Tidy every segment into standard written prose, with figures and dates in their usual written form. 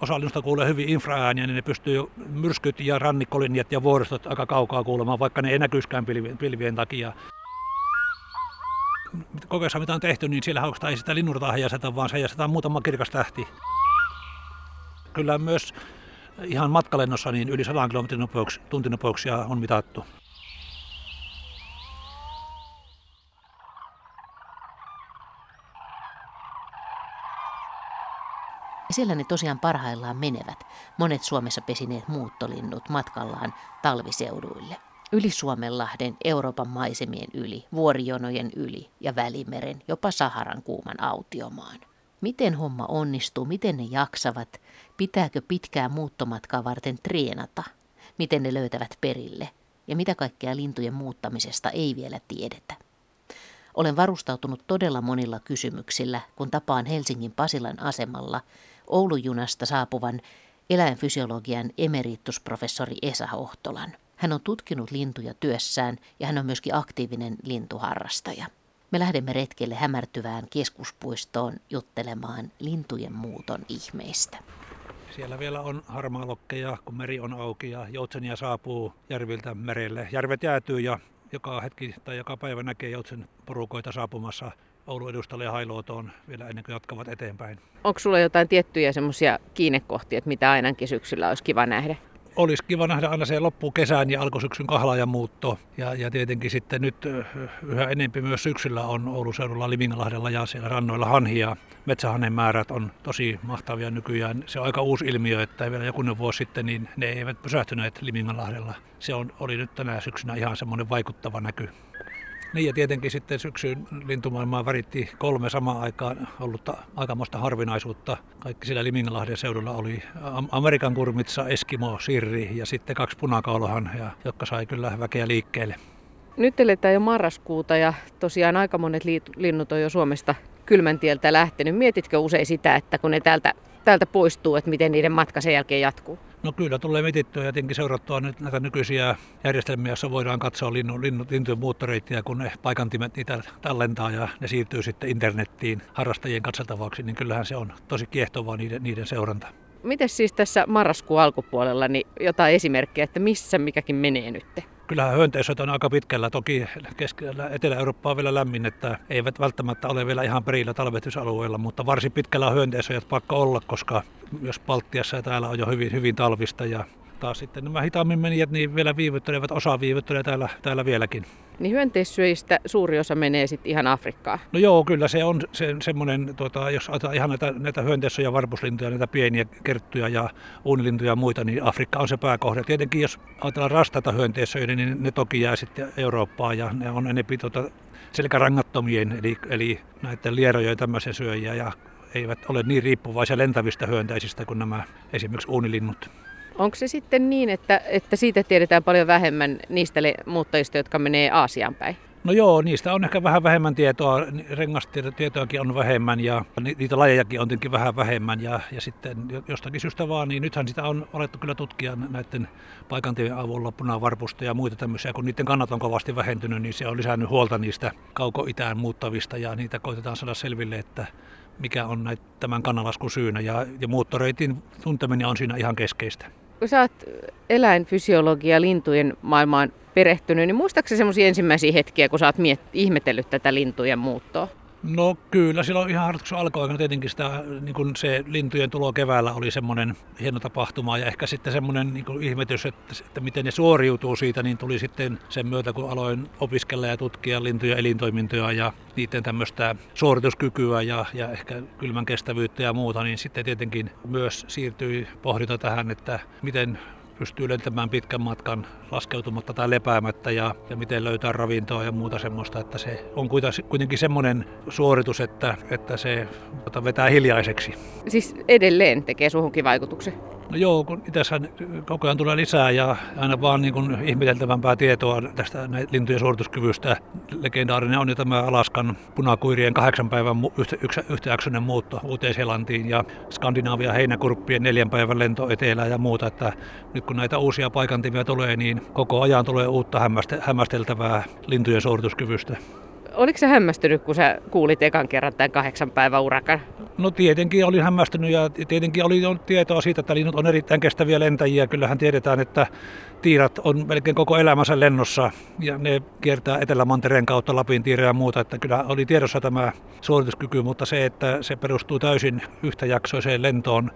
osallistusta kuulee hyvin infraääniä, niin ne pystyy myrskyt ja rannikkolinjat ja vuoristot aika kaukaa kuulemaan, vaikka ne ei näkyisikään pilvien takia. Kokeessa mitä on tehty, niin siellä ei sitä linnurtaa heijasteta, vaan se heijastetaan muutama kirkas tähti. Kyllä myös ihan matkalennossa niin yli 100 kilometrin tuntinopeuksia on mitattu. Siellä ne tosiaan parhaillaan menevät, monet Suomessa pesineet muuttolinnut matkallaan talviseuduille. Yli Suomenlahden, Euroopan maisemien yli, vuorijonojen yli ja Välimeren, jopa Saharan kuuman autiomaan. Miten homma onnistuu, miten ne jaksavat, pitääkö pitkää muuttomatkaa varten treenata, miten ne löytävät perille ja mitä kaikkea lintujen muuttamisesta ei vielä tiedetä. Olen varustautunut todella monilla kysymyksillä, kun tapaan Helsingin Pasilan asemalla Oulun junasta saapuvan eläinfysiologian emeritusprofessori Esa Hohtolan. Hän on tutkinut lintuja työssään ja hän on myöskin aktiivinen lintuharrastaja. Me lähdemme retkelle hämärtyvään keskuspuistoon juttelemaan lintujen muuton ihmeistä. Siellä vielä on harmaalokkeja, kun meri on auki ja joutsenia saapuu järviltä merelle. Järvet jäätyy ja joka hetki tai joka päivä näkee joutsen porukoita saapumassa Oulun edustalle ja Hailuotoon vielä ennen kuin jatkavat eteenpäin. Onko sulla jotain tiettyjä semmoisia kiinnekohtia, että mitä ainakin syksyllä olisi kiva nähdä? Olisi kiva nähdä aina se loppukesän ja alkusyksyn kahlaajan muutto. Ja tietenkin sitten nyt yhä enemmän myös syksyllä on Oulun seudulla Liminganlahdella ja siellä rannoilla hanhia. Metsähanen määrät on tosi mahtavia nykyään. Se on aika uusi ilmiö, että vielä jokunen vuosi sitten niin ne eivät pysähtyneet Liminganlahdella. Se oli nyt tänä syksynä ihan semmoinen vaikuttava näky. Niin ja tietenkin sitten syksyn lintumaailmaa väritti 3 samaan aikaan ollutta aikamoista harvinaisuutta. Kaikki siellä Liminganlahden seudulla oli Amerikan kurmitsa, eskimo, sirri ja sitten 2 punakaulahan, jotka sai kyllä väkeä liikkeelle. Nyt eletään jo marraskuuta ja tosiaan aika monet linnut on jo Suomesta kylmän tieltä lähtenyt. Mietitkö usein sitä, että kun ne täältä poistuu, että miten niiden matka sen jälkeen jatkuu? No kyllä tulee mietittyä ja tietenkin seurattua nyt näitä nykyisiä järjestelmiä, joissa voidaan katsoa lintujen muuttoreittiä, kun ne paikantimet niitä tallentaa ja ne siirtyy sitten internettiin harrastajien katseltavaksi, niin kyllähän se on tosi kiehtovaa niiden seuranta. Miten siis tässä marraskuun alkupuolella niin jotain esimerkkejä, että missä mikäkin menee nyt? Kyllähän hyönteiset on aika pitkällä, toki keskellä Etelä-Eurooppaa on vielä lämmin, että eivät välttämättä ole vielä ihan perillä talvetusalueella, mutta varsin pitkällä hyönteisöjät pakko olla, koska myös Baltiassa ja täällä on jo hyvin, hyvin talvista ja taas sitten nämä hitaammin menijät niin vielä viivyttelevät, osa viivyttelee täällä vieläkin. Niin hyönteissyöjistä suuri osa menee sitten ihan Afrikkaan? No joo, kyllä se on semmoinen, jos ajatellaan ihan näitä hyönteissyöjä, varpuslintuja, näitä pieniä kerttuja ja uunilintuja ja muita, niin Afrikka on se pääkohde. Tietenkin jos ajatellaan rastaita hyönteissyöjä, niin ne toki jää sitten Eurooppaan ja ne on enemmän selkärangattomien, eli näiden lieroja ja tämmöisiä syöjiä ja eivät ole niin riippuvaisia lentävistä hyönteisistä kuin nämä esimerkiksi uunilinnut. Onko se sitten niin, että siitä tiedetään paljon vähemmän niistä muuttajista, jotka menee Aasiaan päin? No joo, niistä on ehkä vähän vähemmän tietoa, rengastietoakin on vähemmän ja niitä lajejakin on tietenkin vähän vähemmän ja sitten jostakin syystä vaan, niin nythän sitä on alettu kyllä tutkia näiden paikantimien avulla, punavarpusta ja muita tämmöisiä, kun niiden kannat on kovasti vähentynyt, niin se on lisännyt huolta niistä kaukoitään muuttavista ja niitä koitetaan saada selville, että mikä on tämän kannanlaskun syynä ja muuttoreitin tunteminen on siinä ihan keskeistä. Kun sä oot eläinfysiologia lintujen maailmaan perehtynyt, niin muistaaksä semmoisia ensimmäisiä hetkiä, kun sä oot ihmetellyt tätä lintujen muuttoa? No kyllä, silloin ihan harrastuksen alkuaikana tietenkin sitä, niin kun se lintujen tulo keväällä oli semmoinen hieno tapahtuma ja ehkä sitten semmoinen niin kun ihmetys, että miten ne suoriutuu siitä, niin tuli sitten sen myötä, kun aloin opiskella ja tutkia lintujen elintoimintoja ja niiden tämmöistä suorituskykyä ja ehkä kylmän kestävyyttä ja muuta, niin sitten tietenkin myös siirtyi pohdinta tähän, että miten pystyy lentämään pitkän matkan laskeutumatta tai lepäämättä ja miten löytää ravintoa ja muuta semmoista, että se on kuitenkin semmoinen suoritus, että se vetää hiljaiseksi. Siis edelleen tekee suhunkin vaikutuksen? No joo, kun itsehän koko ajan tulee lisää ja aina vaan niin kuin ihmeteltävämpää tietoa tästä lintujen suorituskyvystä. Legendaarinen on jo tämä Alaskan punakuirien 8 päivän yhtäjaksoinen muutto Uuteen-Seelantiin ja Skandinaavian heinäkurppien 4 päivän lento etelään ja muuta. Että nyt kun näitä uusia paikantimia tulee, niin koko ajan tulee uutta hämmästeltävää lintujen suorituskyvystä. Oliko sä hämmästynyt, kun sä kuulit ekan kerran tämän 8 päivän urakan? No tietenkin olin hämmästynyt ja tietenkin oli tietoa siitä, että linnut on erittäin kestäviä lentäjiä. Kyllähän tiedetään, että tiirat on melkein koko elämänsä lennossa ja ne kiertää Etelä-Mantereen kautta Lapin tiirejä ja muuta. Että kyllä oli tiedossa tämä suorituskyky, mutta se, että se perustuu täysin yhtäjaksoiseen lentoon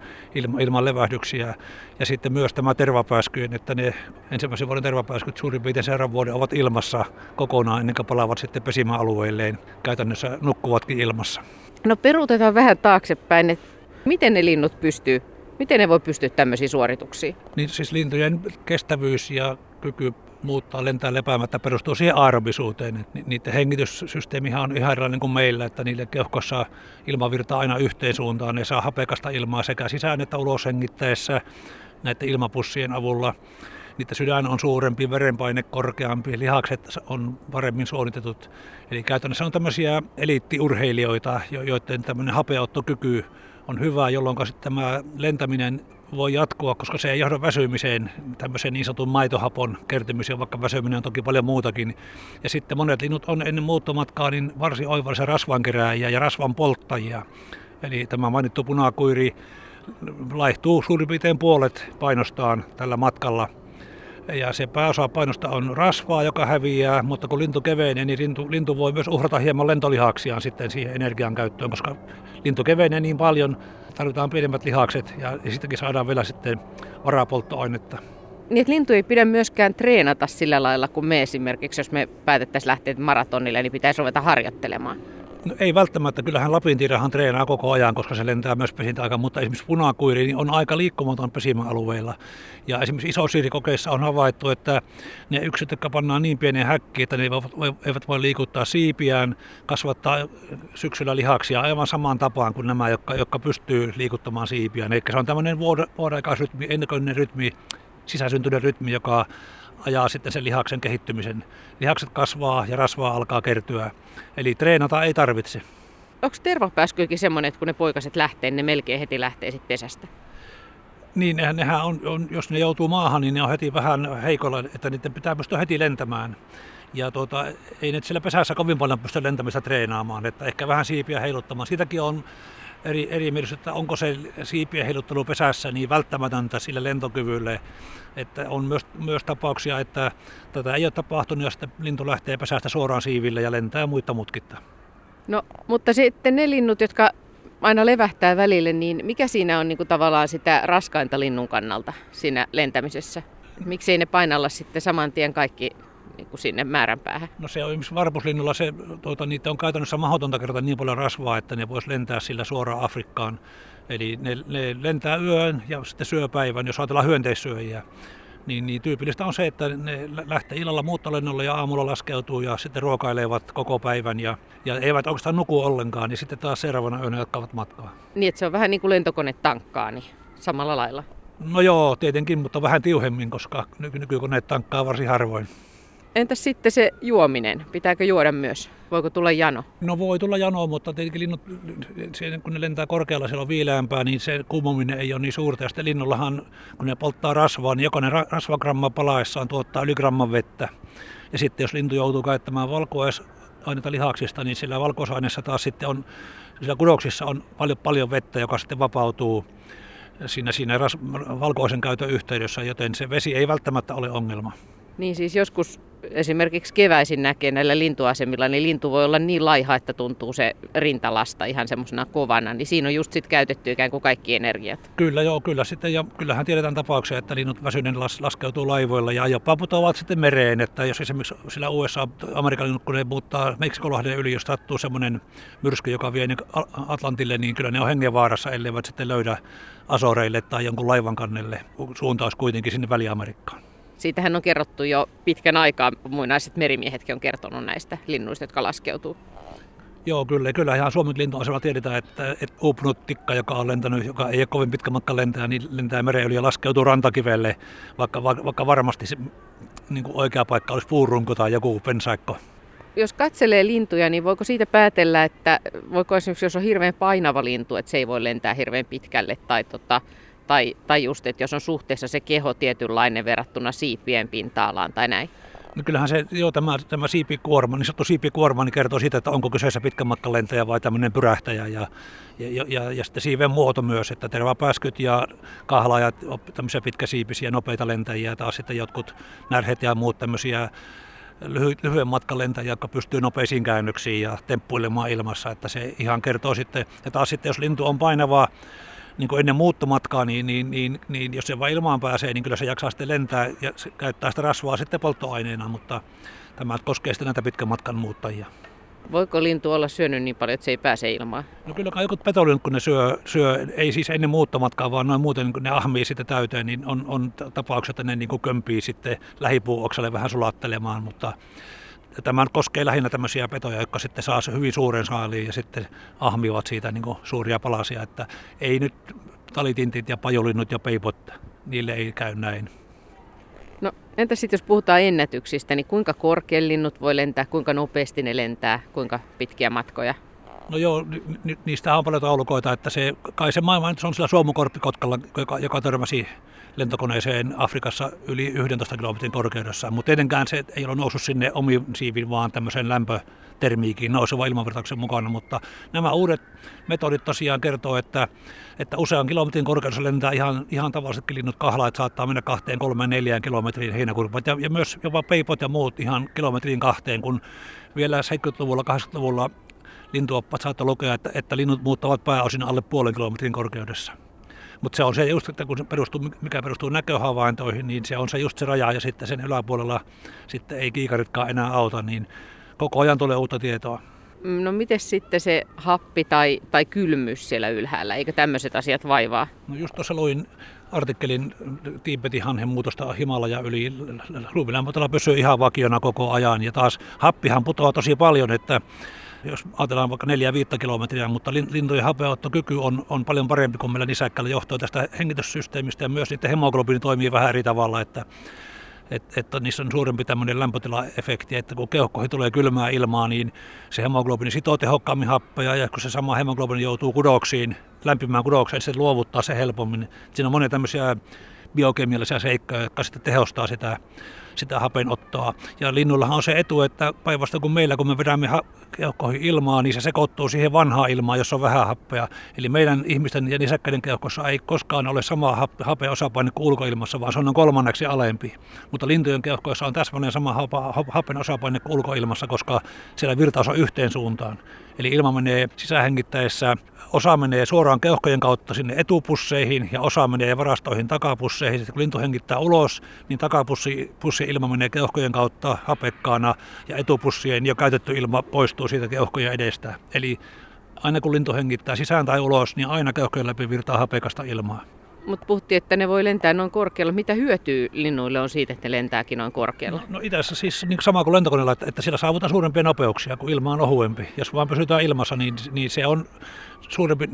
ilman levähdyksiä. Ja sitten myös tämä tervapääskyyn, että ne ensimmäisen vuoden tervapääskyt suurin piirtein seuraavan vuoden ovat ilmassa kokonaan ennen kuin palaavat sitten pesimäalueilleen. Käytännössä nukkuvatkin ilmassa. No peruutetaan vähän taaksepäin, että miten ne linnut pystyy? Miten ne voi pystyä tämmöisiin suorituksiin? Niin siis lintujen kestävyys ja kyky muuttaa lentää lepäämättä perustuu siihen aerobisuuteen. Niiden hengityssysteemihan on ihan erilainen kuin meillä, että niille keuhkossa ilma virtaa aina yhteen suuntaan. Ne saa hapekasta ilmaa sekä sisään että ulos hengittäessä näiden ilmapussien avulla. Niiden sydän on suurempi, verenpaine korkeampi, lihakset on paremmin suoritetut. Eli käytännössä on tämmöisiä eliittiurheilijoita, joiden tämmöinen hapeottokyky on hyvä, jolloin tämä lentäminen voi jatkua, koska se ei johda väsymiseen, tämmöisen niin sanotun maitohapon kertymiseen, vaikka väsyminen on toki paljon muutakin. Ja sitten monet linnut on ennen muuttomatkaa niin varsin oivallisia rasvankerääjiä ja rasvan polttajia. Eli tämä mainittu punakuiri laihtuu suurin piirtein puolet painostaan tällä matkalla. Ja se pääosa painosta on rasvaa, joka häviää, mutta kun lintu kevenee, niin lintu voi myös uhrata hieman lentolihaksiaan sitten siihen energian käyttöön, koska lintu kevenee niin paljon, tarvitaan pienemmät lihakset ja siitäkin saadaan vielä sitten varapolttoainetta. Niin, lintu ei pidä myöskään treenata sillä lailla, kun me esimerkiksi, jos me päätettäisiin lähteä maratonille, niin pitäisi ruveta harjoittelemaan. No ei välttämättä, kyllähän lapintiirahan treenaa koko ajan, koska se lentää myös pesintäaikaan, mutta esimerkiksi punakuiri niin on aika liikkumaton pesimäalueilla. Ja esimerkiksi isosiirikokeissa on havaittu, että ne yksilöt, jotka pannaan niin pieneen häkkiin, että ne eivät voi liikuttaa siipiään, kasvattaa syksyllä lihaksia aivan samaan tapaan kuin nämä, jotka pystyy liikuttamaan siipiään. Eli se on tämmöinen vuodeaikaisrytmi, ennakollinen rytmi, sisäsyntyinen rytmi, joka ajaa sitten sen lihaksen kehittymisen. Lihakset kasvaa ja rasvaa alkaa kertyä. Eli treenata ei tarvitse. Onko tervapääskykin semmoinen, että kun ne poikaset lähtee, ne melkein heti lähtee sitten pesästä? Niin, nehän on, jos ne joutuu maahan, niin ne on heti vähän heikolla, että niiden pitää pystyä heti lentämään. Ja ei ne siellä pesässä kovin paljon pysty lentämistä treenaamaan, että ehkä vähän siipiä heiluttamaan. Siitäkin on eri mielessä, että onko se siipien heiluttelu pesässä niin välttämätöntä sille lentokyvylle. Että on myös tapauksia, että tätä ei ole tapahtunut, jos lintu lähtee pesästä suoraan siiville ja lentää muita mutkitta. No, mutta sitten ne linnut, jotka aina levähtää välille, niin mikä siinä on niin kuin tavallaan sitä raskainta linnun kannalta siinä lentämisessä? Miksei ne painalla sitten saman tien kaikki niin kuin sinne määränpäähän? No se on esimerkiksi varpuslinnulla, niitä on käytännössä mahdotonta kertaa niin paljon rasvaa, että ne voisi lentää sillä suoraan Afrikkaan. Eli ne lentää yön ja sitten syö päivän, jos ajatellaan hyönteissyöjiä. Niin tyypillistä on se, että ne lähtee illalla muuttolennolle ja aamulla laskeutuu ja sitten ruokailevat koko päivän ja eivät oikeastaan nuku ollenkaan. Ja sitten taas seuraavana yönä jatkavat matkaa. Niin, että se on vähän niin kuin lentokone tankkaa, niin samalla lailla? No joo, tietenkin, mutta vähän tiuhemmin, koska nykykoneet tankkaa varsin harvoin. Entäs sitten se juominen? Pitääkö juoda myös? Voiko tulla jano? No voi tulla jano, mutta tietenkin linnut, kun ne lentää korkealla, siellä on viileämpää, niin se kuumuminen ei ole niin suurta. Ja sitten linnullahan, kun ne polttaa rasvaa, niin jokainen rasvagramma palaessaan tuottaa yli gramman vettä. Ja sitten jos lintu joutuu käyttämään valkuaisaineita lihaksista, niin sillä valkuaisaineessa taas sitten on, sillä kudoksissa on paljon vettä, joka sitten vapautuu siinä valkuaisen käytön yhteydessä, joten se vesi ei välttämättä ole ongelma. Niin siis joskus esimerkiksi keväisin näkee näillä lintuasemilla, niin lintu voi olla niin laiha, että tuntuu se rintalasta ihan semmoisena kovana, niin siinä on just sitten käytetty ikään kuin kaikki energiat. Kyllä sitten, ja kyllähän tiedetään tapauksia, että linnut väsyneen laskeutuu laivoilla ja jopa putoavat sitten mereen, että jos esimerkiksi sillä USA-Amerikan linnut, kun ne muuttaa Meksikoinlahden yli, jos sattuu semmoinen myrsky, joka vie Atlantille, niin kyllä ne on hengenvaarassa, elleivät sitten löydä Azoreille tai jonkun laivan kannelle, suuntaus kuitenkin sinne Väli-Amerikkaan. Siitähän on kerrottu jo pitkän aikaa, muinaiset merimiehetkin on kertonut näistä linnuista, jotka laskeutuu. Joo, kyllä. Ihan Suomen lintuasemalla tiedetään, että uupunut tikka, joka on lentänyt, joka ei ole kovin pitkä matka lentää, niin lentää mereen yli ja laskeutuu rantakivelle, vaikka varmasti se, niin kuin oikea paikka olisi puurunko tai joku pensaikko. Jos katselee lintuja, niin voiko siitä päätellä, että voiko esimerkiksi, jos on hirveän painava lintu, että se ei voi lentää hirveän pitkälle tai Tai just, että jos on suhteessa se keho tietynlainen verrattuna siipien pinta-alaan tai näin? No kyllähän se, joo, tämä siipikuorma, niin sanottu siipikuorma, niin kertoo siitä, että onko kyseessä pitkän matkan lentäjä vai tämmöinen pyrähtäjä ja sitten siiven muoto myös, että tervapääskyt ja kahlaajat, tämmöisiä pitkäsiipisiä, nopeita lentäjiä, taas sitten jotkut närhet ja muut tämmöisiä lyhyen matkan lentäjiä, jotka pystyy nopeisiin käännöksiin ja temppuilemaan ilmassa, että se ihan kertoo sitten, ja taas sitten jos lintu on painavaa, niin kuin ennen muuttomatkaa, niin jos se vaan ilmaan pääsee, niin kyllä se jaksaa sitten lentää ja se käyttää sitä rasvaa sitten polttoaineena, mutta tämä koskee sitten näitä pitkän matkan muuttajia. Voiko lintu olla syönyt niin paljon, että se ei pääse ilmaan? No kyllä kai jotkut petolinnut, kun ne syö, ei siis ennen muuttomatkaa, vaan noin muuten, kun ne ahmii sitten täyteen, niin on tapauksia, että ne niin kuin kömpii sitten lähipuuoksalle vähän sulattelemaan, mutta tämä koskee lähinnä tämmöisiä petoja, jotka sitten saa hyvin suuren saaliin ja sitten ahmivat siitä niin kuin suuria palasia, että ei nyt talitintit ja pajolinnut ja peipot, niille ei käy näin. No entä sitten jos puhutaan ennätyksistä, niin kuinka korkealle linnut voi lentää, kuinka nopeasti ne lentää, kuinka pitkiä matkoja? No joo, niistä on paljon taulukoita, että se, kai se maailma on sillä suomukorppikotkalla, joka törmäsi lentokoneeseen Afrikassa yli 11 kilometrin korkeudessa, mutta tietenkään se ei ole noussut sinne omiin siivin, vaan tämmöiseen lämpötermiikin nousevan ilmanvirtauksen mukana, mutta nämä uudet metodit tosiaan kertoo, että usean kilometrin korkeudessa lentää ihan tavallisetkin linnut, kahlaat saattaa mennä 2, 3, 4 kilometriin heinäkurpat ja myös jopa peipot ja muut ihan kilometriin 2, kun vielä 70-luvulla, 80-luvulla lintuoppaat saattaa lukea, että linnut muuttavat pääosin alle puolen kilometrin korkeudessa. Mutta se on se just, että kun se mikä perustuu näköhavaintoihin, niin se on se just se raja ja sitten sen yläpuolella sitten ei kiikaritkaan enää auta, niin koko ajan tulee uutta tietoa. No mites sitten se happi tai kylmyys siellä ylhäällä, eikö tämmöiset asiat vaivaa? No just tuossa luin artikkelin Tiibetin hanhen muutosta Himalaja yli. Lumilämpötila pysyy ihan vakiona koko ajan ja taas happihan putoaa tosi paljon, että jos ajatellaan vaikka 4-5 kilometriä, mutta lintujen hapeuttokyky on paljon parempi kuin meillä nisäkkäillä johtuen tästä hengityssysteemistä ja myös niiden hemoglobiini toimii vähän eri tavalla, että niissä on suurempi tämmöinen lämpötilaefekti, että kun keuhkoihin tulee kylmää ilmaa, niin se hemoglobiini sitoo tehokkaammin happea ja kun se sama hemoglobiini joutuu kudoksiin, lämpimään kudokseen, se luovuttaa se helpommin. Siinä on monia tämmöisiä biokemiallisia seikkoja, jotka sitten tehostaa sitä hapenottoa. Ja linnullahan on se etu, että päinvastoin kuin meillä, kun me vedämme keuhkoihin ilmaa, niin se sekoittuu siihen vanhaan ilmaan, jossa on vähän happea. Eli meidän ihmisten ja nisäkkäiden keuhkossa ei koskaan ole sama hapen osapaino kuin ulkoilmassa, vaan se on 3 alempi. Mutta lintujen keuhkoissa on täsmälleen sama hapen osapaino kuin ulkoilmassa, koska siellä virtaus on yhteen suuntaan. Eli ilma menee sisähengittäessä, osa menee suoraan keuhkojen kautta sinne etupusseihin ja osa menee varastoihin takapusseihin. Sitten kun lintu hengittää ulos, niin takapussin ilma menee keuhkojen kautta hapekkaana ja etupussien jo käytetty ilma poistuu siitä keuhkojen edestä. Eli aina kun lintu hengittää sisään tai ulos, niin aina keuhkojen läpi virtaa hapekasta ilmaa. Mutta puhuttiin, että ne voi lentää noin korkealla. Mitä hyötyä linnuille on siitä, että ne lentääkin noin korkealla? No itse asiassa siis niin sama kuin lentokoneella, että siellä saavutaan suurempia nopeuksia, kun ilma on ohuempi. Jos vaan pysytään ilmassa, niin se on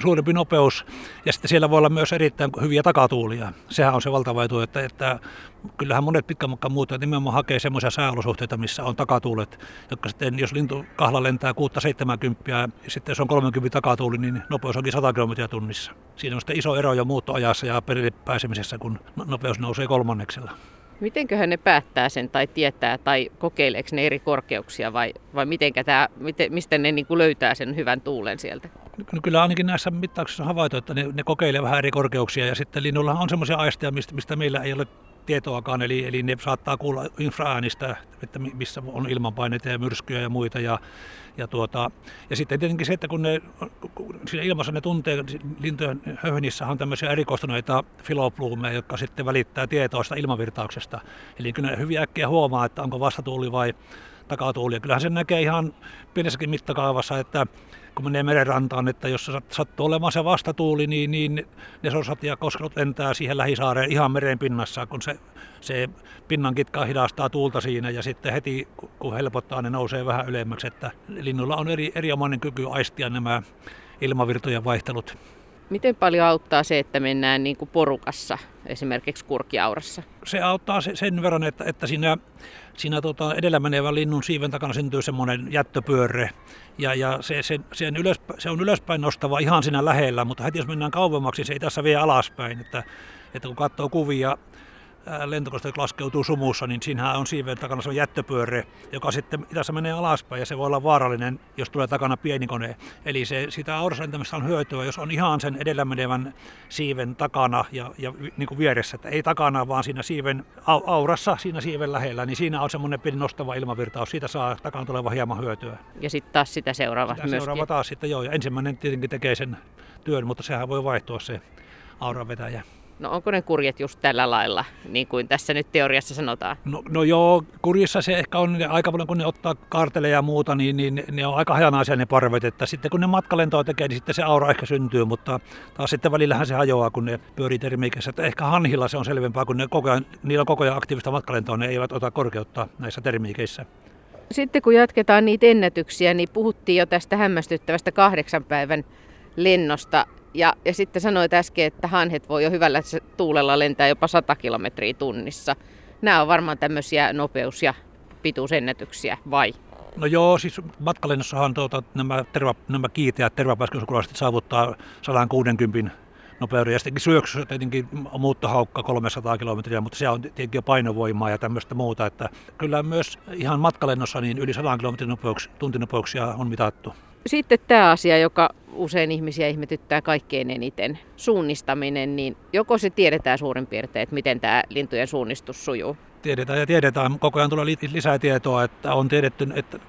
suurempi nopeus. Ja sitten siellä voi olla myös erittäin hyviä takatuulia. Sehän on se valtava etu, että kyllähän monet pitkän matkan muuttajat nimenomaan hakee semmoisia sääolosuhteita, missä on takatuulet, jotka sitten, jos lintu kahla lentää 6-70 ja sitten jos on 30 takatuuli, niin nopeus onkin 100 kilometriä tunnissa. Siinä on sitten iso ero jo muuttoajassa ja perille pääsemisessä, kun nopeus nousee 3. Mitenköhän ne päättää sen tai tietää tai kokeileeko ne eri korkeuksia vai mistä ne niin kuin löytää sen hyvän tuulen sieltä? Kyllä ainakin näissä mittauksissa on havaittu, että ne kokeilee vähän eri korkeuksia ja sitten linnullahan on semmoisia aisteja, mistä meillä ei ole tietoakaan, eli ne saattaa kuulla infraäänistä, että missä on ilmanpaineita ja myrskyjä ja muita. Ja sitten tietenkin se, että kun ne siinä ilmassa ne tuntee, lintujen höhnissä on tämmöisiä erikoistuneita filopluumeja, jotka sitten välittää tietoa sitä ilmavirtauksesta. Eli kyllä ne hyvin äkkiä huomaa, että onko vastatuuli vai takatuuli. Ja kyllähän sen näkee ihan pienessäkin mittakaavassa, että kun menee merenrantaan, että jos sattuu olemaan se vastatuuli, niin ne sorsat ja koskelut lentää siihen lähisaareen ihan meren pinnassa, kun se pinnan kitka hidastaa tuulta siinä ja sitten heti kun helpottaa, ne nousee vähän ylemmäksi, että linnulla on erinomainen kyky aistia nämä ilmavirtojen vaihtelut. Miten paljon auttaa se, että mennään niin kuin porukassa, esimerkiksi kurkiaurassa? Se auttaa sen verran, että siinä edellä menevän linnun siiven takana syntyy semmoinen jättöpyörre. Ja se on ylöspäin nostava ihan siinä lähellä, mutta heti jos mennään kauemmaksi, se ei tässä vie alaspäin. Että kun katsoo kuvia lentokoneesta laskeutuu sumussa, niin siinähän on siiven takana se jättöpyörre, joka sitten itässä menee alaspäin ja se voi olla vaarallinen, jos tulee takana pieni kone. Eli sitä aurslentämistä on hyötyä, jos on ihan sen edellä menevän siiven takana ja niin kuin vieressä, että ei takana, vaan siinä siiven aurassa, siinä siiven lähellä, niin siinä on semmoinen pieni nostava ilmavirtaus, siitä saa takana tuleva hieman hyötyä. Ja sitten taas sitä seuraava myöskin. Seuraava taas sitten, joo, ja ensimmäinen tietenkin tekee sen työn, mutta sehän voi vaihtua se auranvetäjä. No onko ne kurjet just tällä lailla, niin kuin tässä nyt teoriassa sanotaan? No joo, kurjissa se ehkä on aika paljon, kun ne ottaa kaarteleja ja muuta, niin ne on aika hajanaisia ne parvet. Että sitten kun ne matkalentoa tekee, niin sitten se aura ehkä syntyy, mutta taas sitten välillähän se hajoaa, kun ne pyörii termiikässä. Että ehkä hanhilla se on selvempää, kun niillä on koko ajan aktiivista matkalentoa, ne eivät ota korkeutta näissä termiikeissä. Sitten kun jatketaan niitä ennätyksiä, niin puhuttiin jo tästä hämmästyttävästä 8 päivän lennosta. Ja sitten sanoit äsken, että hanhet voi jo hyvällä tuulella lentää jopa 100 kilometriä tunnissa. Nämä on varmaan tämmöisiä nopeus- ja pituusennätyksiä, vai? No joo, siis matkalennossahan nämä kiinteät tervapääskysukulaiset saavuttaa 160 nopeuden. Ja sittenkin syöksyssä tietenkin on muuttohaukka 300 kilometriä, mutta se on tietenkin jo painovoimaa ja tämmöistä muuta. Että kyllä myös ihan matkalennossa niin yli 100 kilometrin tuntinopeuksia on mitattu. Sitten tämä asia, joka usein ihmisiä ihmetyttää kaikkein eniten, suunnistaminen, niin joko se tiedetään suurin piirtein, että miten tämä lintujen suunnistus sujuu? Tiedetään. Koko ajan tulee lisää tietoa, että on tiedetty, että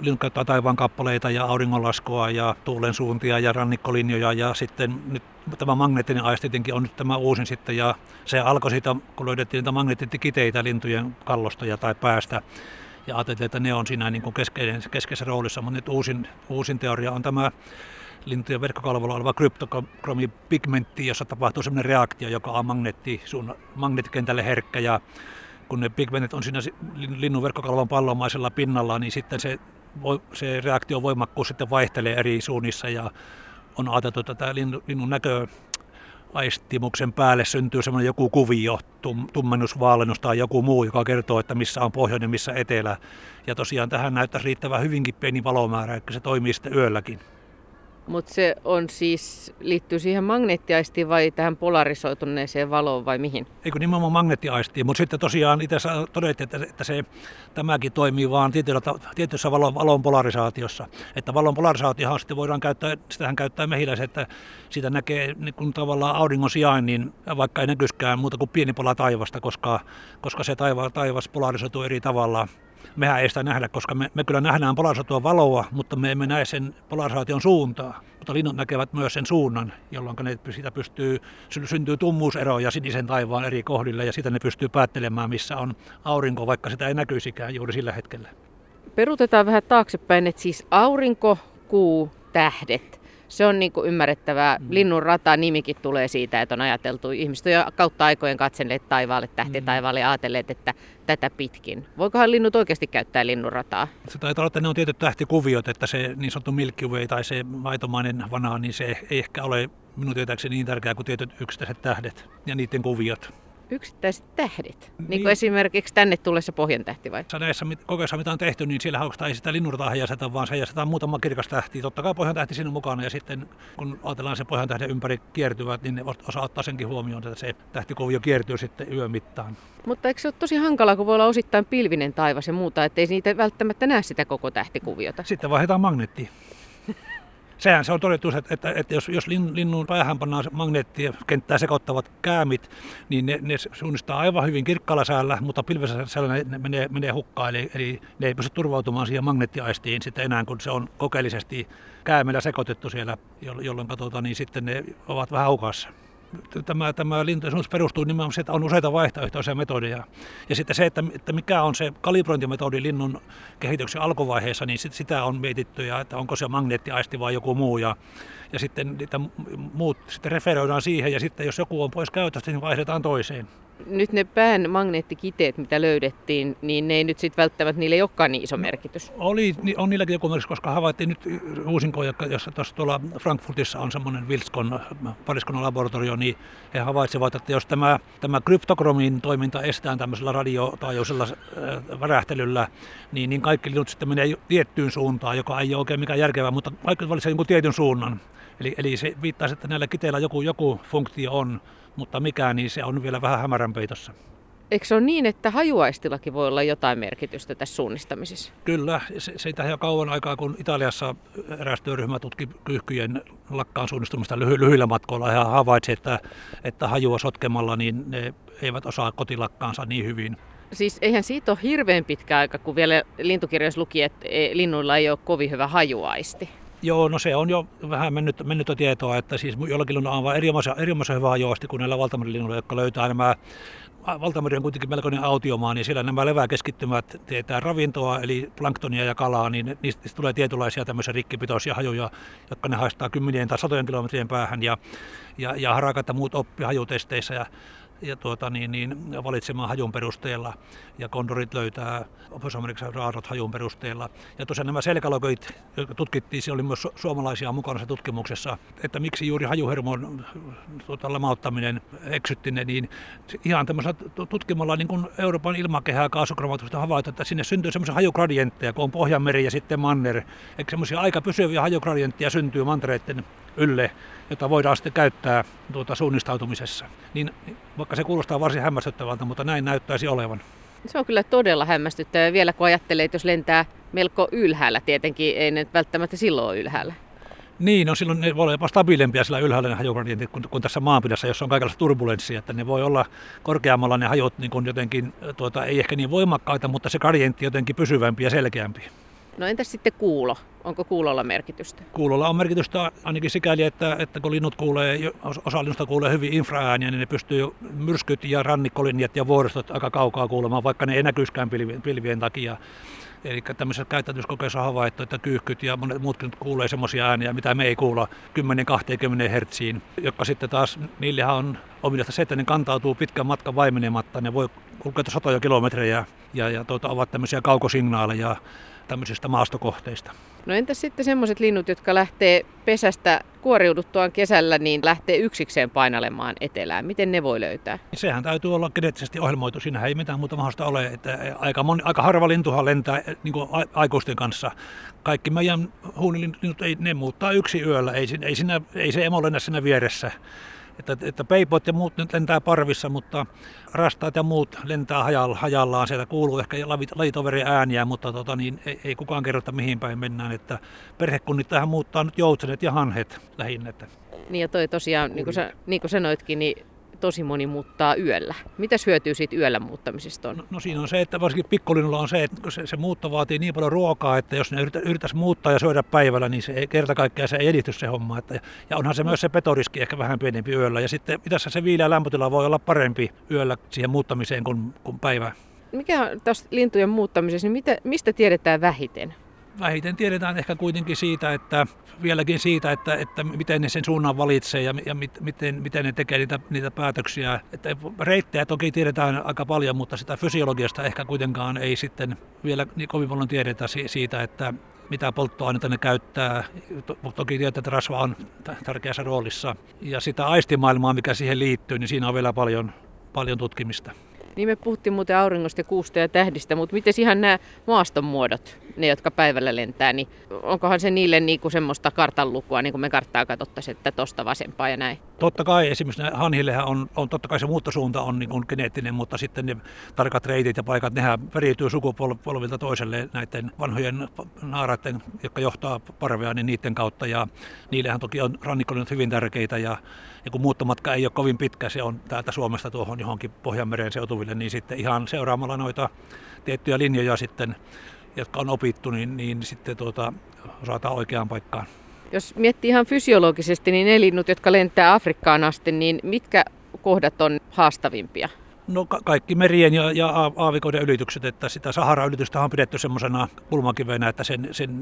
linnut käyttää taivaankappaleita ja auringonlaskua ja tuulen suuntia ja rannikkolinjoja ja sitten nyt tämä magneettinen aisti tietenkin on nyt tämä uusin sitten ja se alkoi siitä, kun löydettiin niitä magneettikiteitä lintujen kallosta tai päästä. Ja ajateltiin, että ne on siinä niin kuin keskeisessä roolissa, mutta nyt uusin teoria on tämä lintujen verkkokalvolla oleva kryptokroomipigmentti, jossa tapahtuu sellainen reaktio, joka on magneettikentälle herkkä. Ja kun ne pigmentit on siinä linnun verkkokalvon pallomaisella pinnalla, niin sitten se reaktion voimakkuus sitten vaihtelee eri suunnissa. Ja on ajateltu, että tämä linnun näköaistimuksen päälle syntyy semmoinen joku kuvio, tummennus, vaalennus tai joku muu, joka kertoo, että missä on pohjoinen, missä etelä. Ja tosiaan tähän näyttäisi riittävän hyvinkin pieni valomäärä, että se toimii sitten yölläkin. Mutta se on siis, liittyy siihen magneettiaistiin vai tähän polarisoituneeseen valoon vai mihin? Eikö nimenomaan magneettiaistiin, mutta sitten tosiaan itse todettiin, että tämäkin toimii vaan tietyssä valon polarisaatiossa. Että valon polarisaatiohan sitten voidaan käyttää mehiläiset, että siitä näkee niin kun tavallaan auringon sijainnin, vaikka ei näkyskään muuta kuin pieni pala taivasta, koska se taivas polarisoituu eri tavalla. Mehän ei sitä nähdä, koska me kyllä nähdään polarisoitua valoa, mutta me emme näe sen polarisaation suuntaa. Mutta linnut näkevät myös sen suunnan, jolloin syntyy tummuuseroja sinisen taivaan eri kohdilla ja sitä ne pystyy päättelemään, missä on aurinko, vaikka sitä ei näkyisikään juuri sillä hetkellä. Peruutetaan vähän taaksepäin, että siis aurinko, kuu, tähdet. Se on niin kuin ymmärrettävää. Linnun rata nimikin tulee siitä, että on ajateltu. Ihmiset on jo kautta aikojen katselleet taivaalle, tähtien taivaalle ja ajatelleet, että tätä pitkin. Voikohan linnut oikeasti käyttää linnun rataa? Se taitaa olla, että ne on tietyt tähtikuviot, että se niin sanottu Milky Way tai se maitomainen vanha, niin se ei ehkä ole minun tietääkseni niin tärkeää kuin tietyt yksittäiset tähdet ja niiden kuviot. Yksittäiset tähdet? Niin kuin esimerkiksi tänne tullessa Pohjantähti vai? Näissä kokeissa, mitä on tehty, niin siellä oikeastaan ei sitä linnunrataa heijasteta, vaan se heijastetaan muutama kirkas tähti. Totta kai Pohjantähti siinä mukana ja sitten kun ajatellaan se Pohjantähden ympäri kiertyvät, niin ne osaa ottaa senkin huomioon, että se tähtikuvio kiertyy sitten yön mittaan. Mutta eikö se ole tosi hankalaa, kun voi olla osittain pilvinen taivas ja muuta, ettei niitä välttämättä näe sitä koko tähtikuviota? Sitten vaihdetaan magneettiin. Sehän se on todettu, että jos linnun päähän pannaan magneettikenttää sekoittavat käämit, niin ne suunnistaa aivan hyvin kirkkaalla säällä, mutta pilvessä säällä ne menee hukkaan. Eli ne ei pysty turvautumaan siihen magneettiaistiin sitten enää, kun se on kokeellisesti käämellä sekoitettu siellä, jolloin niin sitten ne ovat vähän hukassa. Tämä lintujen perustuu nimenomaan, että on useita vaihtoehtoisia metodeja. Ja sitten se, että mikä on se kalibrointimetodi linnun kehityksen alkuvaiheessa, niin sitä on mietitty, ja että onko se magneettiaisti vai joku muu. Ja sitten muut sitten referoidaan siihen, ja sitten jos joku on pois käytöstä, niin vaihdetaan toiseen. Nyt ne pään magneettikiteet, mitä löydettiin, niin ne ei nyt sitten välttämättä, niille ei olekaan niin iso merkitys. On niilläkin joku merkitys, koska havaittiin nyt uusinkoja, jossa tuolla Frankfurtissa on semmoinen Wilskon pariskunnan laboratorio, niin he havaitsevat, että jos tämä kryptokromin toiminta estetään tämmöisellä radiotaajuisella värähtelyllä, niin kaikki linnut sitten menee tiettyyn suuntaan, joka ei ole oikein mikään järkevää, mutta vaikka valitsee jonkun tietyn suunnan. Eli se viittaisi, että näillä kiteillä joku funktio on, mutta mikään, niin se on vielä vähän hämärän peitossa. Eikö se ole niin, että hajuaistillakin voi olla jotain merkitystä tässä suunnistamisessa? Kyllä. Siitä jo kauan aikaa, kun Italiassa eräs työryhmä tutki kyyhkyjen lakkaan suunnistumista lyhyillä matkoilla, ja havaitsi, että hajua sotkemalla niin ne eivät osaa kotilakkaansa niin hyvin. Siis eihän siitä ole hirveän pitkä aika, kun vielä lintukirjoissa luki, että linnuilla ei ole kovin hyvä hajuaisti. Joo, no se on jo vähän mennyttä tietoa, että siis jollakin linnulla on vaan erinomaisen hyvä hajuaisti kuin näillä valtamerilinnuilla, jotka löytää nämä. Valtameri on kuitenkin melkoinen autiomaa, niin siellä nämä leväkeskittymät tietää ravintoa, eli planktonia ja kalaa, niin niistä tulee tietynlaisia tämmöisiä rikkipitoisia hajuja, jotka ne haistaa kymmenien tai satojen kilometrien päähän, ja harakat ja muut oppi hajutesteissä ja valitsemaan hajun perusteella, ja kondorit löytää Pohjois-Amerikassa raadot hajun perusteella. Ja tosiaan nämä selkälokit, jotka tutkittiin, siellä oli myös suomalaisia mukana se tutkimuksessa, että miksi juuri hajuhermon lamauttaminen eksytti ne, niin ihan tämmöisellä tutkimalla niin kuin Euroopan ilmakehää kaasukromatusta havaita, että sinne syntyy semmoisia hajugradientteja, kun on Pohjanmeri ja sitten Manner. Eli semmoisia aika pysyviä hajugradientteja syntyy mantereiden ylle, jota voidaan sitten käyttää suunnistautumisessa. Niin, vaikka se kuulostaa varsin hämmästyttävältä, mutta näin näyttäisi olevan. Se on kyllä todella hämmästyttävää vielä, kun ajattelee, että jos lentää melko ylhäällä, tietenkin ei ne välttämättä silloin ole ylhäällä. Niin, no silloin ne voi olla jopa stabiilempia sillä ylhäällä ne hajugradientit kuin tässä maanpinnassa, jossa on kaikenlaista turbulenssia, että ne voi olla korkeammalla ne hajut niin kuin jotenkin, ei ehkä niin voimakkaita, mutta se gradientti jotenkin pysyvämpi ja selkeämpi. No entäs sitten kuulo? Onko kuulolla merkitystä? Kuulolla on merkitystä ainakin sikäli, että kun linnut kuulee, osa linnusta kuulee hyvin infraääniä, niin ne pystyy myrskyt ja rannikkolinjat ja vuoristot aika kaukaa kuulemaan, vaikka ne ei näkyiskään pilvien takia. Eli tämmöisessä käyttäytymiskokeessa on havaittu, että kyyhkyt ja monet muutkin kuulee semmoisia ääniä, mitä me ei kuulla 10-20 hertsiin, jotka sitten taas, niillähän on ominaista se, että ne kantautuu pitkän matkan vaimenematta. Ne voi kulkea satoja kilometrejä ja ovat tämmöisiä kaukosignaaleja tämmöisistä maastokohteista. No entäs sitten semmoiset linnut, jotka lähtee pesästä kuoriuduttuaan kesällä, niin lähtee yksikseen painelemaan etelään? Miten ne voi löytää? Sehän täytyy olla geneettisesti ohjelmoitu. Siinähän ei mitään muuta mahdollista ole. Että aika harva lintuhan lentää niin kuin aikuisten kanssa. Kaikki meidän huunilinnut, ne muuttaa yksi yöllä. Ei se emo lennä siinä vieressä. Että peipot ja muut nyt lentää parvissa, mutta rastaat ja muut lentää hajallaan. Sieltä kuuluu ehkä lajitoverin ääniä, mutta ei kukaan kerrota mihin päin mennään. Että perhekunnit tähän muuttaa nyt joutsenet ja hanhet lähinnä. Niin ja toi tosiaan, niin kuin sanoitkin, niin tosi moni muuttaa yöllä. Mitäs hyötyy siitä yöllä muuttamisesta on? No siinä on se, että varsinkin pikkulinnulla on se, että se muutto vaatii niin paljon ruokaa, että jos ne yritäisi muuttaa ja syödä päivällä, niin se ei kerta kaikkiaan se ei edisty se homma. Ja onhan se myös se petoriski ehkä vähän pienempi yöllä. Ja sitten itässä se viileä lämpötila voi olla parempi yöllä siihen muuttamiseen kuin päivä. Mikä on tässä lintujen muuttamisessa, niin mistä tiedetään vähiten? Vähiten tiedetään ehkä kuitenkin siitä, että miten ne sen suunnan valitsee ja miten ne tekee niitä päätöksiä. Että reittejä toki tiedetään aika paljon, mutta sitä fysiologiasta ehkä kuitenkaan ei sitten vielä niin kovin paljon tiedetä siitä, että mitä polttoaineita ne käyttää. Toki tietää, että rasva on tärkeässä roolissa. Ja sitä aistimaailmaa, mikä siihen liittyy, niin siinä on vielä paljon tutkimista. Niin me puhuttiin muuten auringosta ja kuusta ja tähdistä, mutta miten ihan nämä maastonmuodot, ne jotka päivällä lentää, niin onkohan se niille niinku semmoista kartanlukua, niin kuin me karttaa katsottaisiin, että tosta vasempaa ja näin? Totta kai, esimerkiksi hanhillehän on totta kai se muuttosuunta on niin kuin geneettinen, mutta sitten ne tarkat reitit ja paikat, nehän periytyy sukupolvilta toiselle näiden vanhojen naaraiden, jotka johtaa parvea, niin niiden kautta. Ja niillähän toki on rannikkolinnut hyvin tärkeitä ja kun muuttomatka ei ole kovin pitkä, se on täältä Suomesta tuohon johonkin Pohjanmeren seutuville, niin sitten ihan seuraamalla noita tiettyjä linjoja sitten, jotka on opittu, niin sitten osataan oikeaan paikkaan. Jos miettii ihan fysiologisesti, niin ne linnut, jotka lentää Afrikkaan asti, niin mitkä kohdat on haastavimpia? No kaikki merien ja aavikoiden ylitykset, että sitä Sahara-ylitystä on pidetty semmoisena kulmakivenä, että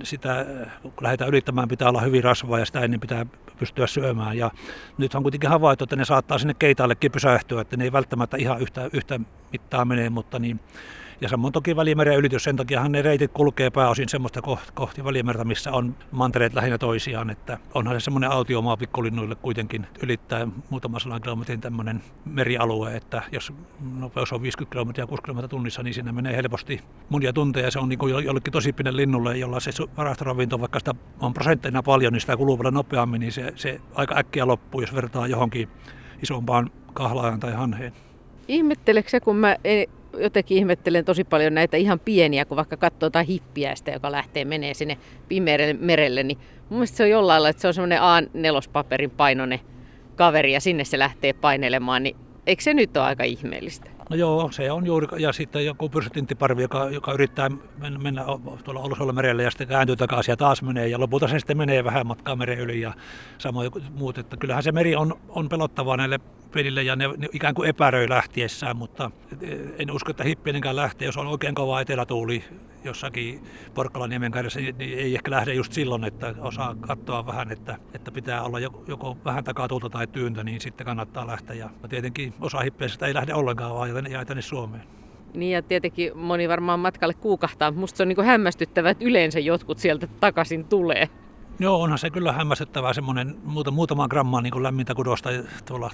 sitä kun lähdetään ylittämään pitää olla hyvin rasvaa ja sitä ennen pitää pystyä syömään. Ja nyt on kuitenkin havaittu, että ne saattaa sinne keitaallekin pysähtyä, että ne ei välttämättä ihan yhtä mittaa mene, mutta niin. Ja samoin toki Välimeren ylitys, sen takiahan ne reitit kulkee pääosin semmoista kohti Välimerta, missä on mantereet lähinnä toisiaan, että onhan se semmoinen autiomaa pikkulinnuille kuitenkin ylittää muutaman sadan kilometrin tämmöinen merialue, että jos nopeus on 50 kilometriä 60 km tunnissa, niin siinä menee helposti monia tunteja. Se on niin kuin jollekin tosi pienen linnulle, jolla se varastoravinto, vaikka sitä on prosentteina paljon, niin sitä kuluu vielä nopeammin, niin se aika äkkiä loppuu, jos vertaa johonkin isompaan kahlaajaan tai hanheen. Ihmetteleksä, kun mä jotenkin ihmettelen tosi paljon näitä ihan pieniä, kun vaikka katsoo jotain hippiäistä, joka lähtee menee sinne merelle, niin mun mielestä se on jollain lailla, että se on semmoinen A4-paperin painoinen kaveri ja sinne se lähtee painelemaan, niin eikö se nyt ole aika ihmeellistä? No joo, se on juuri, ja sitten joku pyrstötinttiparvi, joka yrittää mennä tuolla Oulusuolla merelle ja sitten kääntyy takaisin ja taas menee, ja lopulta se sitten menee vähän matkaa meren yli ja samoin muut, että kyllähän se meri on pelottavaa näille pelille ja ne ikään kuin epäröi lähtiessään, mutta en usko, että hippienenkään lähtee, jos on oikein kova etelätuuli jossakin Porkkalanniemen kärjessä, niin ei ehkä lähde just silloin, että osaa katsoa vähän, että pitää olla joko vähän takatuulta tai tyyntä, niin sitten kannattaa lähteä. Ja tietenkin osa hippeistä ei lähde ollenkaan, vaan jää tänne Suomeen. Niin ja tietenkin moni varmaan matkalle kuukahtaa, mutta musta se on niin kuin hämmästyttävää, että yleensä jotkut sieltä takaisin tulee. Joo, onhan se kyllä hämmästyttävää semmoinen muutama grammaa niin kuin lämmintä kudosta tuolla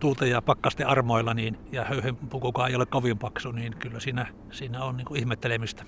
tuulten ja pakkasten armoilla, niin, ja höyhenpukukaan ei ole kovin paksu, niin kyllä siinä on niin kuin ihmettelemistä.